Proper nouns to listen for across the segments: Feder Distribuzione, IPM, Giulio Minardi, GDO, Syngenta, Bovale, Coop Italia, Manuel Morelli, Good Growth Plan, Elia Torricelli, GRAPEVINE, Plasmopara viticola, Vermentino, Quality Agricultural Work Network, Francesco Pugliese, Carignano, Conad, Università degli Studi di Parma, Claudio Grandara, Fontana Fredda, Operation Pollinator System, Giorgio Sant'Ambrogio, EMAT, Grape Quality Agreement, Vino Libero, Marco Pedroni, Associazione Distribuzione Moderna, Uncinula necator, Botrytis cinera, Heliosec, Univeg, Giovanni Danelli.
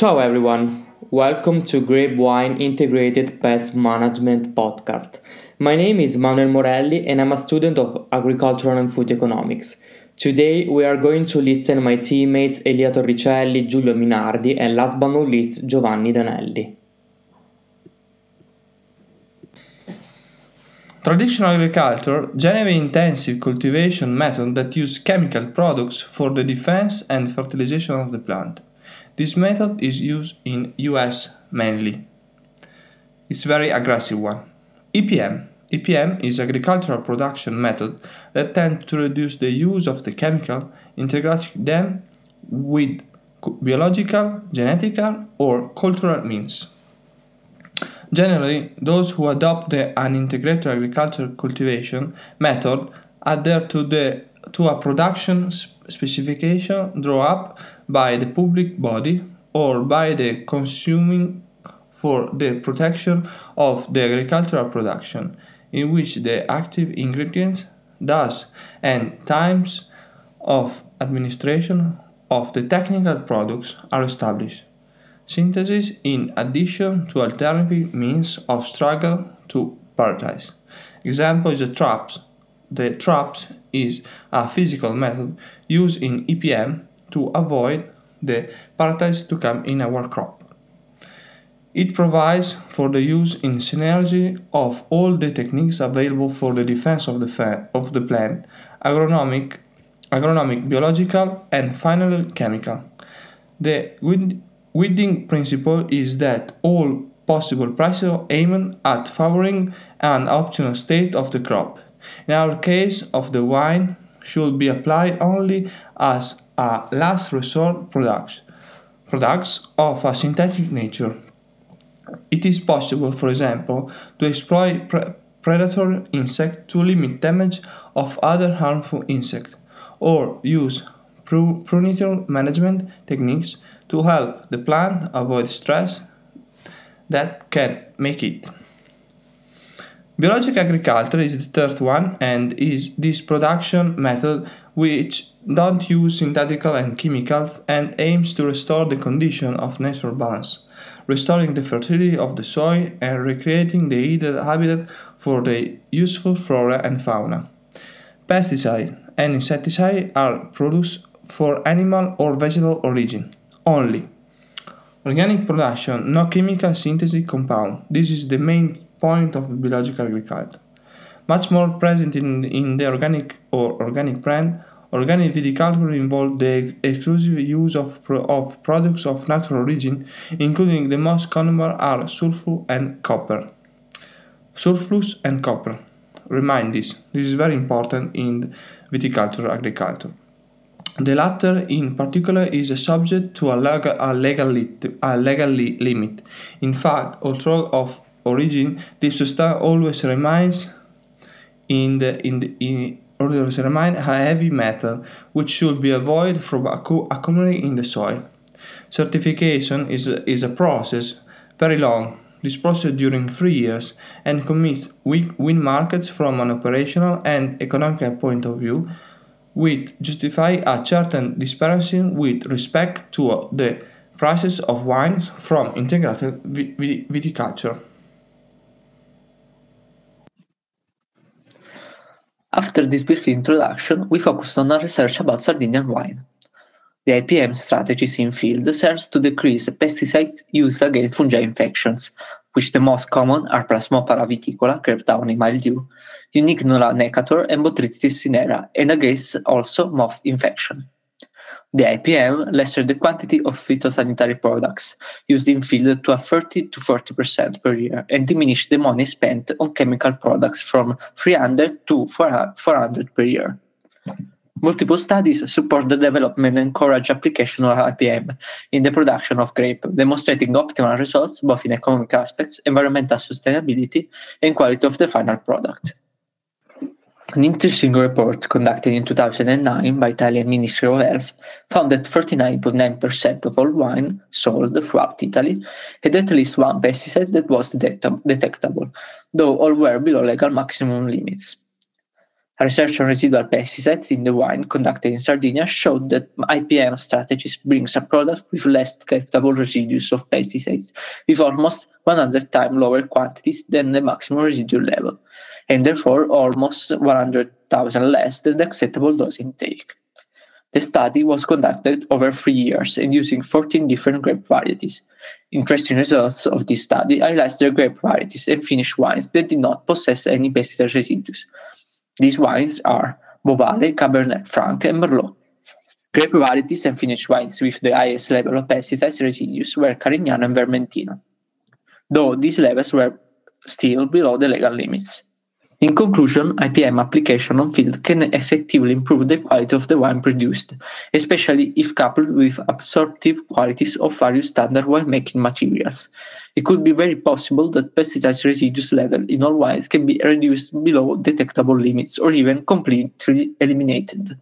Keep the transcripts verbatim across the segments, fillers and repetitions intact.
Ciao everyone, welcome to GRAPEVINE Integrated Pest Management Podcast. My name is Manuel Morelli and I'm a student of Agricultural and Food Economics. Today we are going to listen to my teammates Elia Torricelli, Giulio Minardi and last but not least Giovanni Danelli. Traditional agriculture generally intensive cultivation method that use chemical products for the defense and fertilization of the plant. This method is used in U S mainly. It's very aggressive one. E P M. E P M is agricultural production method that tends to reduce the use of the chemical, integrating them with biological, genetical or cultural means. Generally, those who adopt the integrated agricultural cultivation method adhere to the to a production specification drawn up by the public body or by the consuming for the protection of the agricultural production, in which the active ingredients, dates and times of administration of the technical products are established. Synthesis in addition to alternative means of struggle to paradise. Example is the traps. The traps is a physical method used in E P M to avoid the parasites to come in our crop. It provides for the use in synergy of all the techniques available for the defense of the fa- of the plant, agronomic, agronomic, biological, and finally chemical. The weeding principle is that all possible practices aim at favoring an optimal state of the crop. In our case of the wine, should be applied only as a last resort products, products of a synthetic nature. It is possible, for example, to exploit pre- predatory insects to limit damage of other harmful insects, or use pr- prunator management techniques to help the plant avoid stress that can make it. Biologic agriculture is the third one and is this production method which don't use synthetic and chemicals and aims to restore the condition of natural balance, restoring the fertility of the soil and recreating the ideal habitat for the useful flora and fauna. Pesticides and insecticides are produced for animal or vegetal origin only. Organic production, no chemical synthetic compound. This is the main point of biological agriculture. Much more present in, in the organic or organic brand, organic viticulture involves the exclusive use of, pro, of products of natural origin, including the most common are sulfur and copper. Sulfurous and copper. Remind this, this is very important in viticulture agriculture. The latter in particular is subject to a legal, a legal, lit, a legal li, limit. In fact, although of origin, this substance always remains in the in the in always remain a heavy metal, which should be avoided from accumulating in the soil. Certification is a, is a process very long. This process during three years and commits win markets from an operational and economic point of view, which justify a certain disparity with respect to the prices of wines from integrated viticulture. After this brief introduction, we focused on our research about Sardinian wine. The I P M strategies in field serves to decrease pesticides used against fungi infections, which the most common are Plasmopara viticola, crept downy mildew, Uncinula necator and Botrytis cinera, and against also moth infection. The I P M lesser the quantity of phytosanitary products used in field to a thirty to forty percent per year and diminish the money spent on chemical products from three hundred to four hundred per year. Multiple studies support the development and encourage application of I P M in the production of grape, demonstrating optimal results both in economic aspects, environmental sustainability, and quality of the final product. An interesting report conducted in two thousand nine by Italian Ministry of Health found that thirty-nine point nine percent of all wine sold throughout Italy had at least one pesticide that was detect- detectable, though all were below legal maximum limits. research on residual pesticides in the wine conducted in Sardinia showed that I P M strategies brings a product with less detectable residues of pesticides, with almost one hundred times lower quantities than the maximum residual level, and therefore almost one hundred thousand less than the acceptable dose intake. The study was conducted over three years and using fourteen different grape varieties. Interesting results of this study highlights the grape varieties and finished wines that did not possess any pesticide residues. These wines are Bovale, Cabernet Franc, and Merlot. Grape varieties and finished wines with the highest level of pesticide residues were Carignano and Vermentino, though these levels were still below the legal limits. In conclusion, I P M application on field can effectively improve the quality of the wine produced, especially if coupled with absorptive qualities of various standard winemaking materials. It could be very possible that pesticide residues level in all wines can be reduced below detectable limits or even completely eliminated.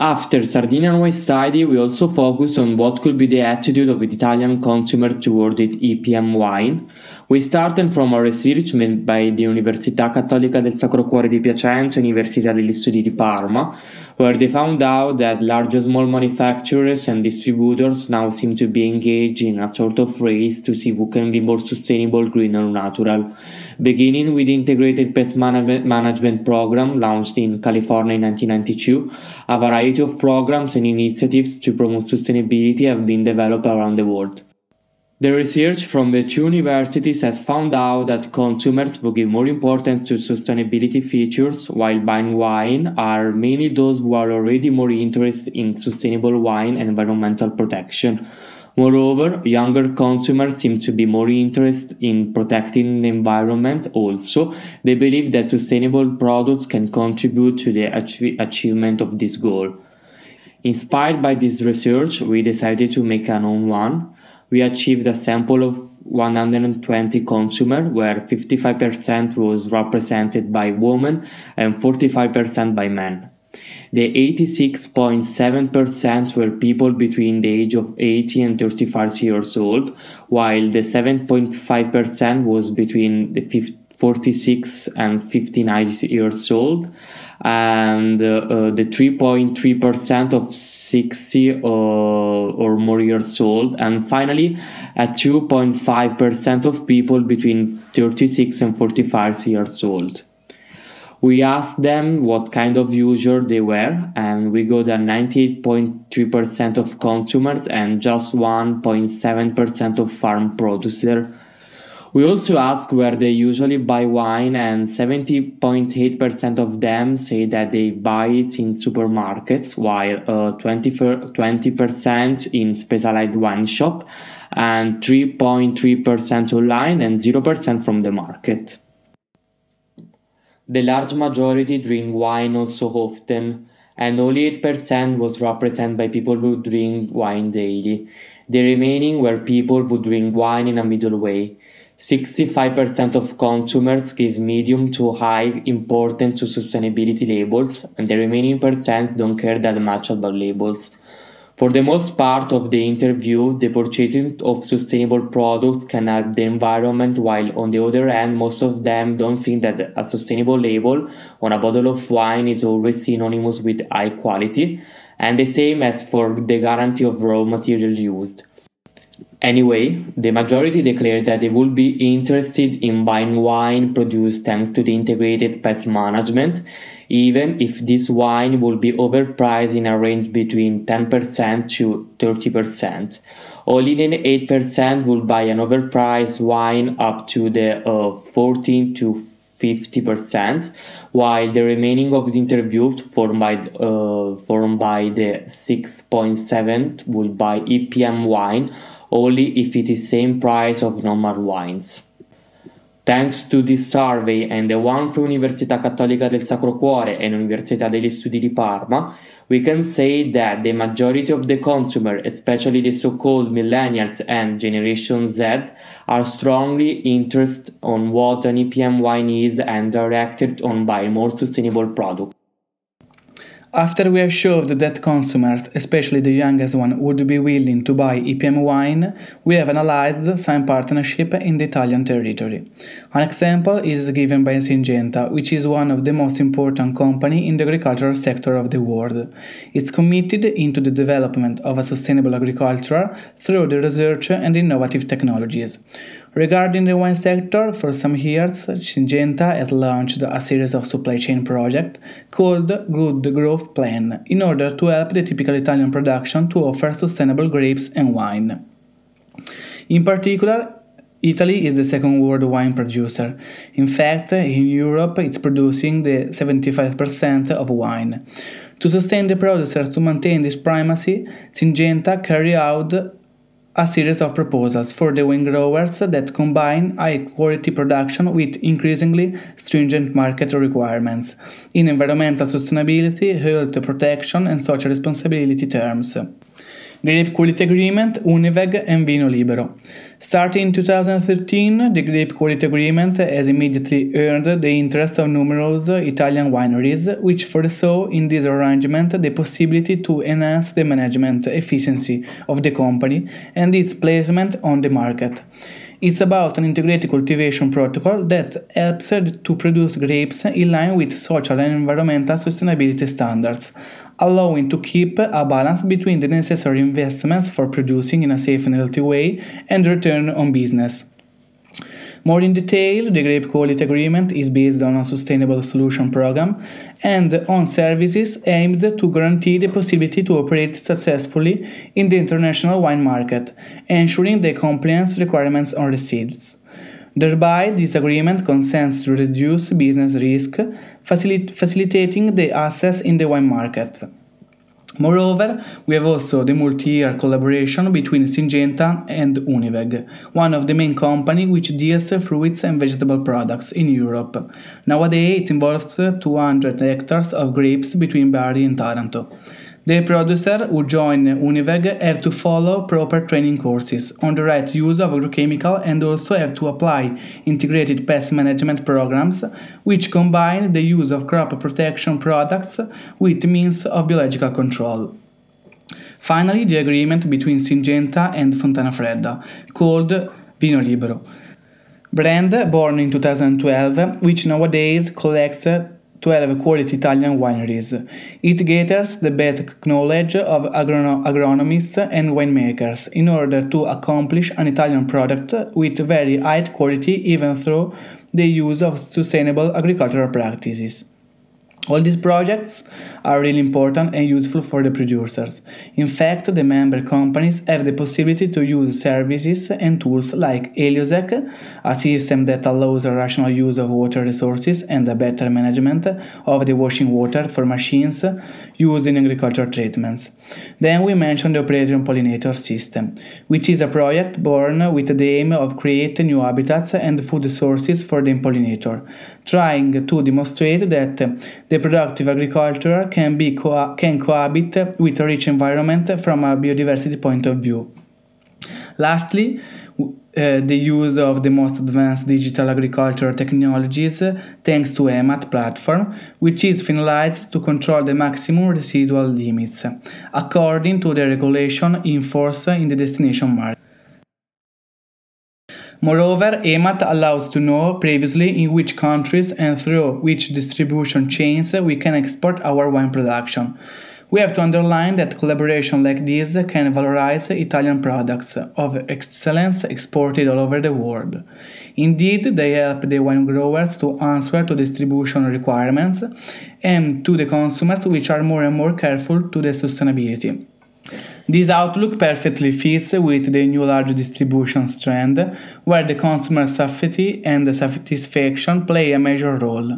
After Sardinian wine study, we also focus on what could be the attitude of Italian consumer toward the E P M wine. We started from a research made by the Università Cattolica del Sacro Cuore di Piacenza, Università degli Studi di Parma, where they found out that large small manufacturers and distributors now seem to be engaged in a sort of race to see who can be more sustainable, green or natural, beginning with the integrated pest management, management program launched in California in nineteen ninety-two. A variety of programs and initiatives to promote sustainability have been developed around the world. The research from the two universities has found out that consumers who give more importance to sustainability features while buying wine are mainly those who are already more interested in sustainable wine and environmental protection. Moreover, younger consumers seem to be more interested in protecting the environment also. They believe that sustainable products can contribute to the ach- achievement of this goal. Inspired by this research, we decided to make our own one. We achieved a sample of one hundred twenty consumers, where fifty-five percent was represented by women and forty-five percent by men. The eighty-six point seven percent were people between the age of eighty and thirty-five years old, while the seven point five percent was between the forty-six and fifty-nine years old, and uh, uh, the three point three percent of sixty or, or more years old, and finally at two point five percent of people between thirty-six and forty-five years old. We asked them what kind of user they were, and we got a ninety-eight point three percent of consumers and just one point seven percent of farm producers. We also asked where they usually buy wine, and seventy point eight percent of them say that they buy it in supermarkets, while uh, twenty percent in specialized wine shop, and three point three percent online and zero percent from the market. The large majority drink wine also often, and only eight percent was represented by people who drink wine daily. The remaining were people who drink wine in a middle way. sixty-five percent of consumers give medium to high importance to sustainability labels, and the remaining percent don't care that much about labels. For the most part of the interview, the purchasing of sustainable products can help the environment, while on the other hand, most of them don't think that a sustainable label on a bottle of wine is always synonymous with high quality, and the same as for the guarantee of raw material used. Anyway, the majority declared that they would be interested in buying wine produced thanks to the integrated pest management, even if this wine will be overpriced in a range between ten percent to thirty percent. Only eight percent will buy an overpriced wine up to the uh, fourteen to fifty percent, while the remaining of the interviewed, formed by, uh, formed by the six point seven, will buy E P M wine only if it is same price of normal wines. Thanks to this survey and the one from Università Cattolica del Sacro Cuore and Università degli Studi di Parma, we can say that the majority of the consumer, especially the so-called millennials and Generation Z, are strongly interested on what an E P M wine is and directed on buying more sustainable products. After we assured that consumers, especially the youngest one, would be willing to buy E P M wine, we have analyzed some partnership in the Italian territory. An example is given by Syngenta, which is one of the most important companies in the agricultural sector of the world. It's committed into the development of a sustainable agriculture through the research and innovative technologies. Regarding the wine sector, for some years, Syngenta has launched a series of supply chain projects called Good Growth Plan in order to help the typical Italian production to offer sustainable grapes and wine. In particular, Italy is the second world wine producer. In fact, in Europe it's producing the seventy-five percent of wine. To sustain the producers to maintain this primacy, Syngenta carry out a series of proposals for the wine growers that combine high-quality production with increasingly stringent market requirements in environmental sustainability, health protection and social responsibility terms. Grape Quality Agreement, Univeg and Vino Libero. Starting in two thousand thirteen, the Grape Quality Agreement has immediately earned the interest of numerous Italian wineries, which foresaw in this arrangement the possibility to enhance the management efficiency of the company and its placement on the market. It's about an integrated cultivation protocol that helps to produce grapes in line with social and environmental sustainability standards, allowing to keep a balance between the necessary investments for producing in a safe and healthy way and return on business. More in detail, the Grape Quality Agreement is based on a sustainable solution program and on services aimed to guarantee the possibility to operate successfully in the international wine market, ensuring the compliance requirements on receipts. Thereby, this agreement consents to reduce business risk, facil- facilitating the access in the wine market. Moreover, we have also the multi-year collaboration between Syngenta and Univeg, one of the main companies which deals fruits and vegetable products in Europe. Nowadays, it involves two hundred hectares of grapes between Bari and Taranto. The producer who join Univeg have to follow proper training courses on the right use of agrochemical and also have to apply integrated pest management programs which combine the use of crop protection products with means of biological control. Finally, the agreement between Syngenta and Fontana Fredda, called Vino Libero, brand born in two thousand twelve, which nowadays collects twelve quality Italian wineries. It gathers the best knowledge of agrono- agronomists and winemakers in order to accomplish an Italian product with very high quality even through the use of sustainable agricultural practices. All these projects are really important and useful for the producers. In fact, the member companies have the possibility to use services and tools like Heliosec, a system that allows a rational use of water resources and a better management of the washing water for machines used in agricultural treatments. Then we mentioned the Operation Pollinator System, which is a project born with the aim of creating new habitats and food sources for the pollinator, trying to demonstrate that the productive agriculture can be co- can cohabit with a rich environment from a biodiversity point of view. Lastly, Uh, the use of the most advanced digital agricultural technologies uh, thanks to E M A T platform, which is finalized to control the maximum residual limits, according to the regulation in force in the destination market. Moreover, E M A T allows to know previously in which countries and through which distribution chains we can export our wine production. We have to underline that collaboration like this can valorize Italian products of excellence exported all over the world. Indeed, they help the wine growers to answer to distribution requirements and to the consumers, which are more and more careful to the sustainability. This outlook perfectly fits with the new large distribution trend, where the consumer safety and satisfaction play a major role.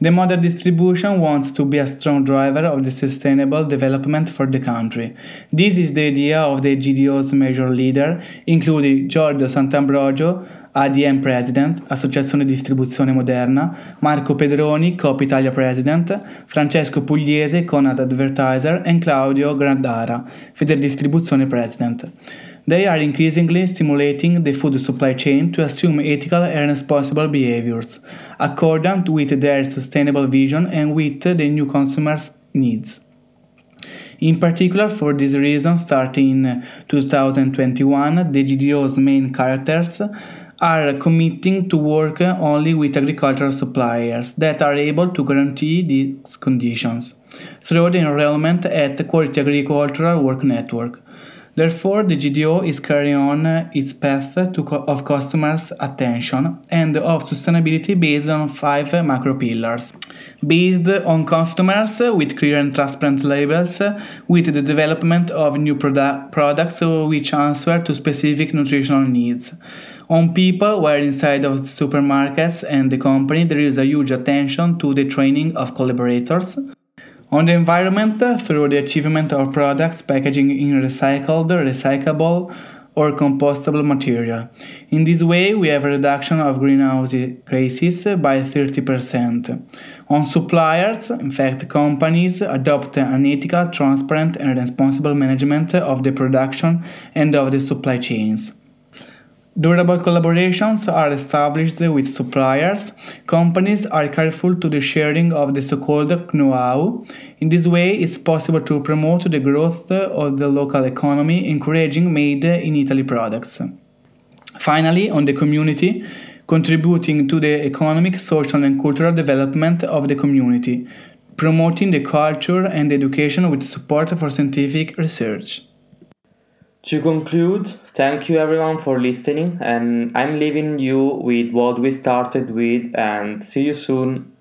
The modern distribution wants to be a strong driver of the sustainable development for the country. This is the idea of the G D O's major leader, including Giorgio Sant'Ambrogio, A D M President, Associazione Distribuzione Moderna, Marco Pedroni, Coop Italia President, Francesco Pugliese, Conad Advertiser, and Claudio Grandara, Feder Distribuzione President. They are increasingly stimulating the food supply chain to assume ethical and responsible behaviors, accordant with their sustainable vision and with the new consumers' needs. In particular, for this reason, starting in twenty twenty-one, the G D O's main characters are committing to work only with agricultural suppliers that are able to guarantee these conditions through the enrollment at the Quality Agricultural Work Network. Therefore, the G D O is carrying on its path to co- of customers' attention and of sustainability based on five macro pillars. Based on customers with clear and transparent labels, with the development of new produ- products which answer to specific nutritional needs. On people, where inside of supermarkets and the company there is a huge attention to the training of collaborators. On the environment, through the achievement of products packaging in recycled, recyclable, or compostable material. In this way, we have a reduction of greenhouse gases by thirty percent. On suppliers, in fact, companies adopt an ethical, transparent, and responsible management of the production and of the supply chains. Durable collaborations are established with suppliers. Companies are careful to the sharing of the so-called know-how. In this way, it's possible to promote the growth of the local economy, encouraging made-in-Italy products. Finally, on the community, contributing to the economic, social and cultural development of the community, promoting the culture and education with support for scientific research. To conclude, thank you everyone for listening, and I'm leaving you with what we started with, and see you soon.